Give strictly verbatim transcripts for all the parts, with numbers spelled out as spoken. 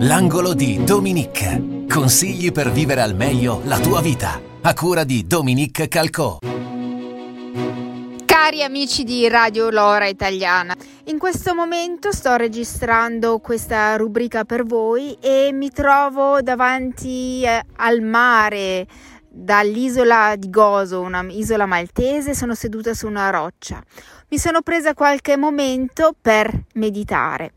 l'angolo di Dominique. Consigli per vivere al meglio la tua vita, a cura di Dominique Calcò. Cari amici di Radio Lora Italiana, in questo momento sto registrando questa rubrica per voi e mi trovo davanti al mare, dall'isola di Gozo, una isola maltese. Sono seduta su una roccia. Mi sono presa qualche momento per meditare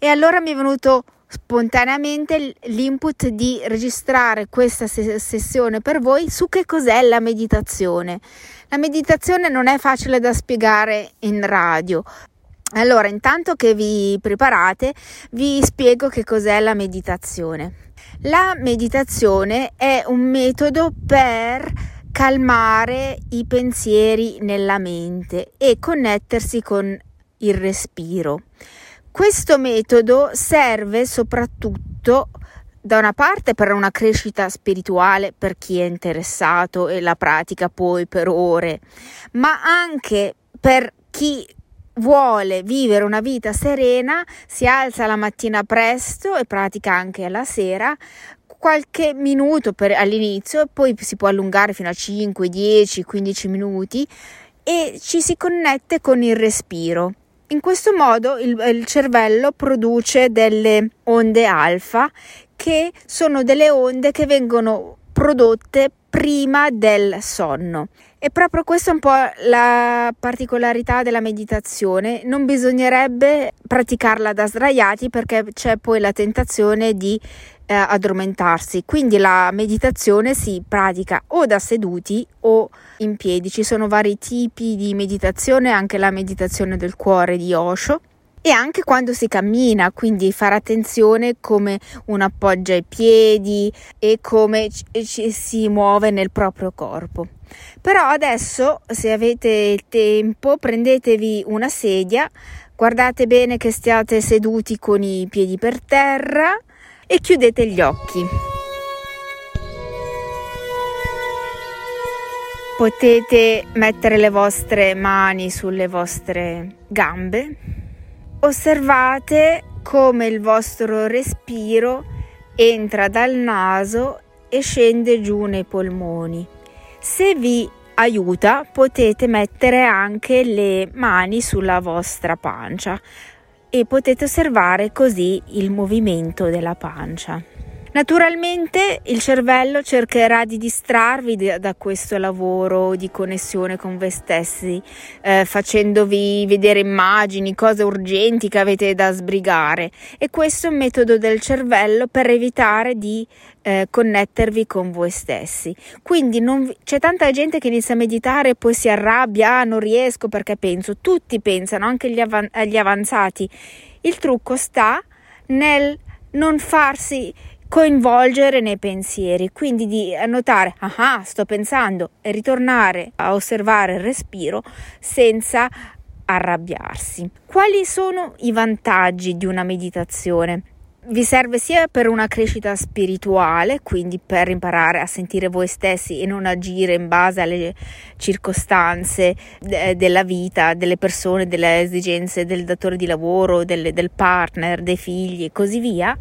e allora mi è venuto spontaneamente l'input di registrare questa sessione per voi su che cos'è la meditazione. La meditazione non è facile da spiegare in radio. Allora, intanto che vi preparate, vi spiego che cos'è la meditazione. La meditazione è un metodo per calmare i pensieri nella mente e connettersi con il respiro. Questo metodo serve soprattutto da una parte per una crescita spirituale per chi è interessato e la pratica poi per ore, ma anche per chi vuole vivere una vita serena, si alza la mattina presto e pratica anche la sera qualche minuto per, all'inizio, e poi si può allungare fino a cinque, dieci, quindici minuti e ci si connette con il respiro. In questo modo il, il cervello produce delle onde alfa, che sono delle onde che vengono prodotte prima del sonno. E proprio questa è un po' la particolarità della meditazione. Non bisognerebbe praticarla da sdraiati, perché c'è poi la tentazione di eh, addormentarsi. Quindi la meditazione si pratica o da seduti o in piedi. Ci sono vari tipi di meditazione, anche la meditazione del cuore di Osho. E anche quando si cammina, quindi fare attenzione come uno appoggia i piedi e come ci si muove nel proprio corpo. Però adesso, se avete tempo, prendetevi una sedia, guardate bene che stiate seduti con i piedi per terra e chiudete gli occhi. Potete mettere le vostre mani sulle vostre gambe. Osservate come il vostro respiro entra dal naso e scende giù nei polmoni. Se vi aiuta, potete mettere anche le mani sulla vostra pancia e potete osservare così il movimento della pancia. Naturalmente il cervello cercherà di distrarvi da questo lavoro di connessione con voi stessi, eh, facendovi vedere immagini, cose urgenti che avete da sbrigare, e questo è un metodo del cervello per evitare di eh, connettervi con voi stessi. Quindi non vi... c'è tanta gente che inizia a meditare e poi si arrabbia, ah, non riesco perché penso. Tutti pensano, anche gli, av- gli avanzati. Il trucco sta nel non farsi coinvolgere nei pensieri, quindi di annotare ah sto pensando e ritornare a osservare il respiro senza arrabbiarsi. Quali sono i vantaggi di una meditazione? Vi serve sia per una crescita spirituale, quindi per imparare a sentire voi stessi e non agire in base alle circostanze de- della vita, delle persone, delle esigenze del datore di lavoro, del, del partner, dei figli e così via.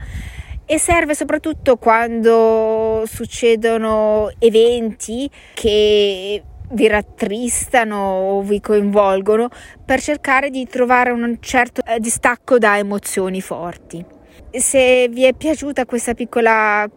E serve soprattutto quando succedono eventi che vi rattristano o vi coinvolgono, per cercare di trovare un certo distacco da emozioni forti. Se vi è piaciuta questa piccola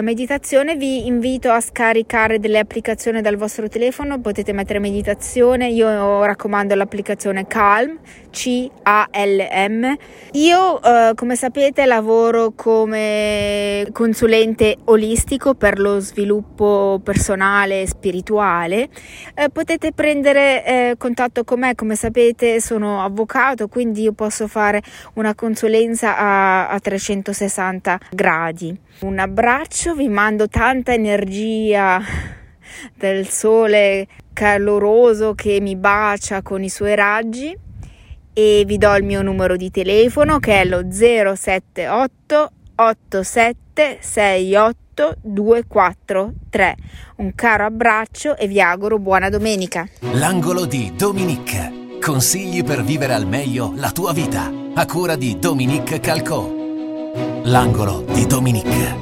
meditazione, vi invito a scaricare delle applicazioni dal vostro telefono. Potete mettere meditazione, io raccomando l'applicazione Calm, C A L M. Io eh, come sapete lavoro come consulente olistico per lo sviluppo personale e spirituale. Eh, potete prendere eh, contatto con me, come sapete sono avvocato, quindi io posso fare una consulenza a, a trecentosessanta gradi. Un abbraccio, vi mando tanta energia del sole caloroso che mi bacia con i suoi raggi e vi do il mio numero di telefono, che è lo zero sette otto otto sette sei otto due quattro tre. Un caro abbraccio e vi auguro buona domenica. L'angolo di Dominique, consigli per vivere al meglio la tua vita, a cura di Dominique Calcò. l'angolo di Dominique.